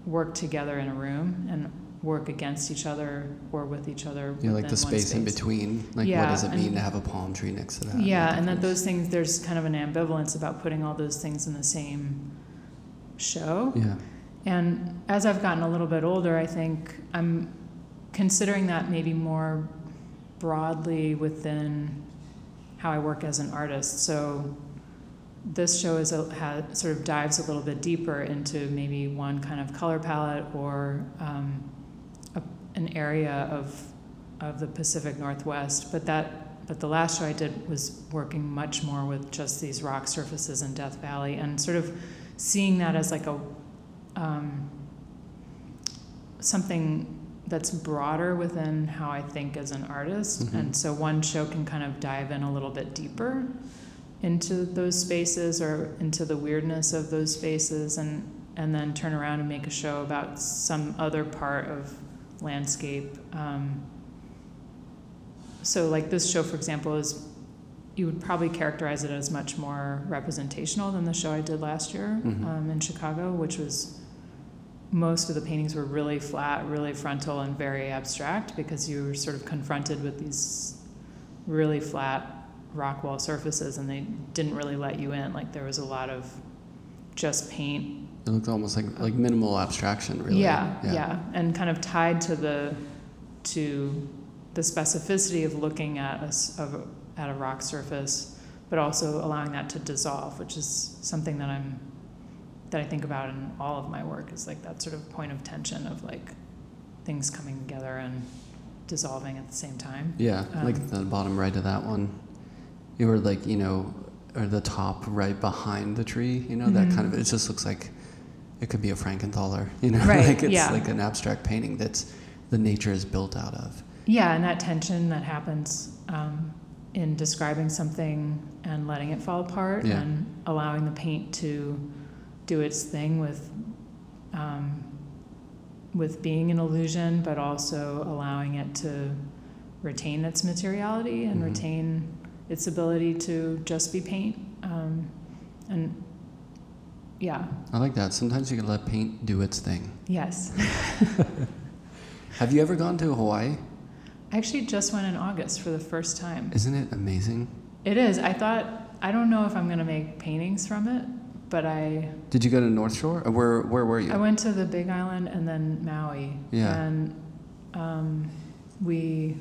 work together in a room and work against each other or with each other. Yeah, like the space, space in between. Like yeah, what does it mean and, to have a palm tree next to that? Yeah, and, and that those things, there's kind of an ambivalence about putting all those things in the same show. Yeah. And as I've gotten a little bit older, I think I'm considering that maybe more broadly within how I work as an artist. So this show is a, has, sort of dives a little bit deeper into maybe one kind of color palette or um, a, an area of of the Pacific Northwest. But that but the last show I did was working much more with just these rock surfaces in Death Valley and sort of seeing that as like a Um, something that's broader within how I think as an artist. Mm-hmm. And so one show can kind of dive in a little bit deeper into those spaces or into the weirdness of those spaces and, and then turn around and make a show about some other part of landscape. Um, so like this show, for example, is you would probably characterize it as much more representational than the show I did last year. Mm-hmm. um, in Chicago, which was most of the paintings were really flat, really frontal, and very abstract, because you were sort of confronted with these really flat rock wall surfaces, and they didn't really let you in. Like, there was a lot of just paint. It looked almost like like minimal abstraction, really. Yeah, yeah, yeah. And kind of tied to the to the specificity of looking at a, of, at a rock surface, but also allowing that to dissolve, which is something that I'm that I think about in all of my work, is like that sort of point of tension of like things coming together and dissolving at the same time. Yeah, um, like the bottom right of that one. You were like, you know, or the top right behind the tree, you know, mm-hmm. that kind of, it just looks like it could be a Frankenthaler, you know, right. like it's yeah. like an abstract painting that's the nature is built out of. Yeah, and that tension that happens um, in describing something and letting it fall apart yeah. and allowing the paint to do its thing with um, with being an illusion, but also allowing it to retain its materiality and mm-hmm. retain its ability to just be paint. Um, and yeah. I like that. Sometimes you can let paint do its thing. Yes. Have you ever gone to Hawaii? I actually just went in August for the first time. Isn't it amazing? It is. I thought, I don't know if I'm going to make paintings from it, but I... Did you go to North Shore? Or where where were you? I went to the Big Island and then Maui. Yeah. And um, we...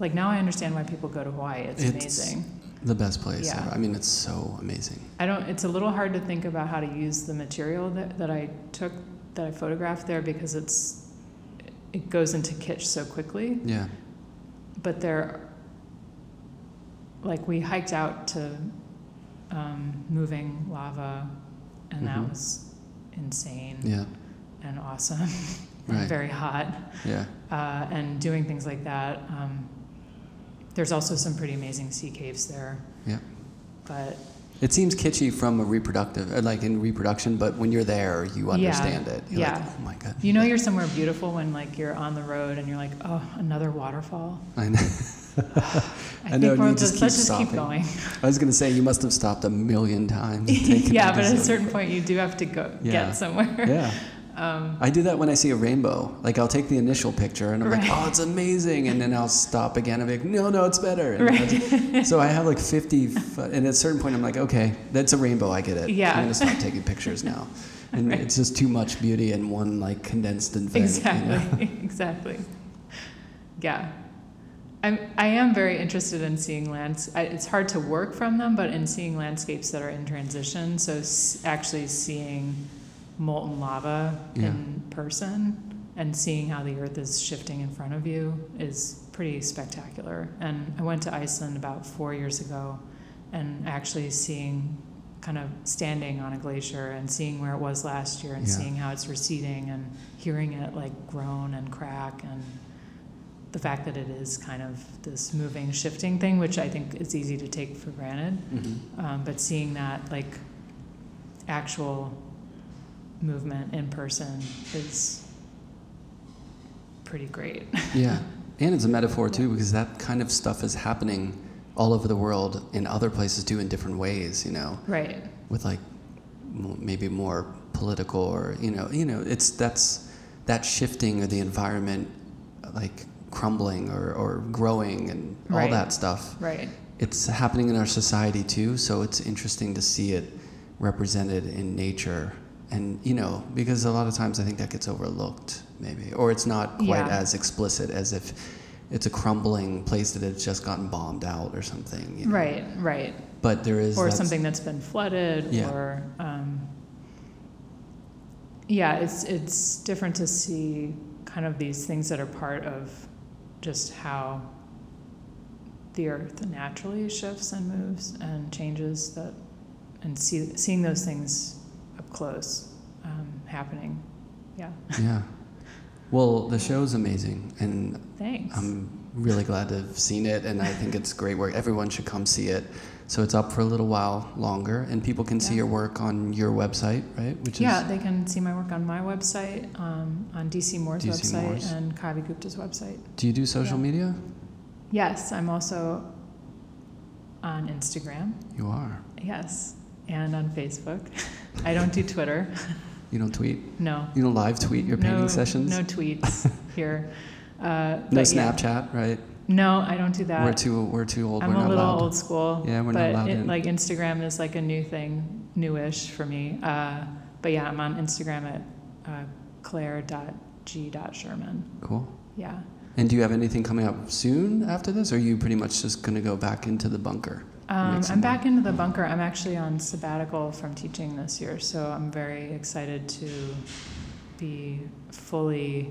Like, now I understand why people go to Hawaii. It's, it's amazing. The best place yeah. ever. I mean, it's so amazing. I don't... It's a little hard to think about how to use the material that, that I took, that I photographed there, because it's... It goes into kitsch so quickly. Yeah. But there... Like, we hiked out to... Um, moving lava, and mm-hmm. that was insane yeah. and awesome and right. very hot. Yeah, uh, and doing things like that. Um, there's also some pretty amazing sea caves there. Yeah, but it seems kitschy from a reproductive, like in reproduction. But when you're there, you understand yeah. it. You're yeah. like, oh my god. You know you're somewhere beautiful when like you're on the road and you're like, oh, another waterfall. I know. I, I know, you just, just keep let's just stopping. Keep going. I was going to say, you must have stopped a million times. yeah, but at a certain point, you do have to go yeah. get somewhere. Yeah. Um, I do that when I see a rainbow. Like, I'll take the initial picture, and I'm right. like, oh, it's amazing. And then I'll stop again. I'm like, no, no, it's better. And right. I, so I have like fifty, and at a certain point, I'm like, okay, that's a rainbow. I get it. Yeah. I'm going to stop taking pictures now. And right. it's just too much beauty in one, like, condensed event. Exactly. You know? Exactly. Yeah. I'm, I am very interested in seeing lands. I, it's hard to work from them, but in seeing landscapes that are in transition, so s- actually seeing molten lava yeah. in person and seeing how the earth is shifting in front of you is pretty spectacular. And I went to Iceland about four years ago, and actually seeing, kind of standing on a glacier and seeing where it was last year and yeah. seeing how it's receding and hearing it like groan and crack, and the fact that it is kind of this moving, shifting thing, which I think is easy to take for granted. Mm-hmm. Um, but seeing that, like, actual movement in person is pretty great. Yeah. And it's a metaphor, too, because that kind of stuff is happening all over the world in other places, too, in different ways, you know? Right. With, like, maybe more political or, you know, you know, it's that's that shifting or the environment, like, crumbling or, or growing and all right. that stuff. Right. It's happening in our society too, so it's interesting to see it represented in nature. And, you know, because a lot of times I think that gets overlooked, maybe, or it's not quite yeah. as explicit as if it's a crumbling place that has just gotten bombed out or something. You know? Right, right. But there is... Or that's, something that's been flooded yeah. or... Um, yeah, it's it's different to see kind of these things that are part of just how the earth naturally shifts and moves and changes, that, and see, seeing those things up close um, happening, yeah. Yeah. Well, the show's amazing, and thanks. I'm really glad to have seen it, and I think it's great work. Everyone should come see it. So it's up for a little while longer, and people can yeah. see your work on your website, right? Which yeah, is they can see my work on my website, um, on D C Moore's website, Moore's. and Kavi Gupta's website. Do you do social yeah. media? Yes, I'm also on Instagram. You are? Yes, and on Facebook. I don't do Twitter. You don't tweet? No. You don't live tweet your painting no, sessions? No tweets here. Uh, no Snapchat, yeah. Right? No, I don't do that. We're too we're too old. I'm we're a not little allowed. Old school. Yeah, we're but not allowed. It, in. Like Instagram is like a new thing, newish for me. Uh, but yeah, I'm on Instagram at uh, claire dot g dot sherman. Cool. Yeah. And do you have anything coming up soon after this, or are you pretty much just going to go back into the bunker? Um, I'm back into the bunker. I'm actually on sabbatical from teaching this year, so I'm very excited to be fully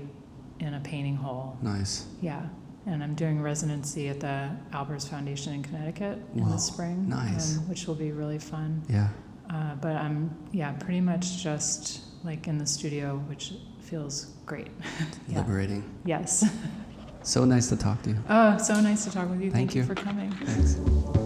in a painting hole. Nice. Yeah. And I'm doing residency at the Alberts Foundation in Connecticut in Whoa, the spring. Nice. And, which will be really fun. Yeah. Uh, but I'm, yeah, pretty much just like in the studio, which feels great. Yeah. Liberating. Yes. So nice to talk to you. Oh, so nice to talk with you. Thank, Thank you. you for coming. Thanks.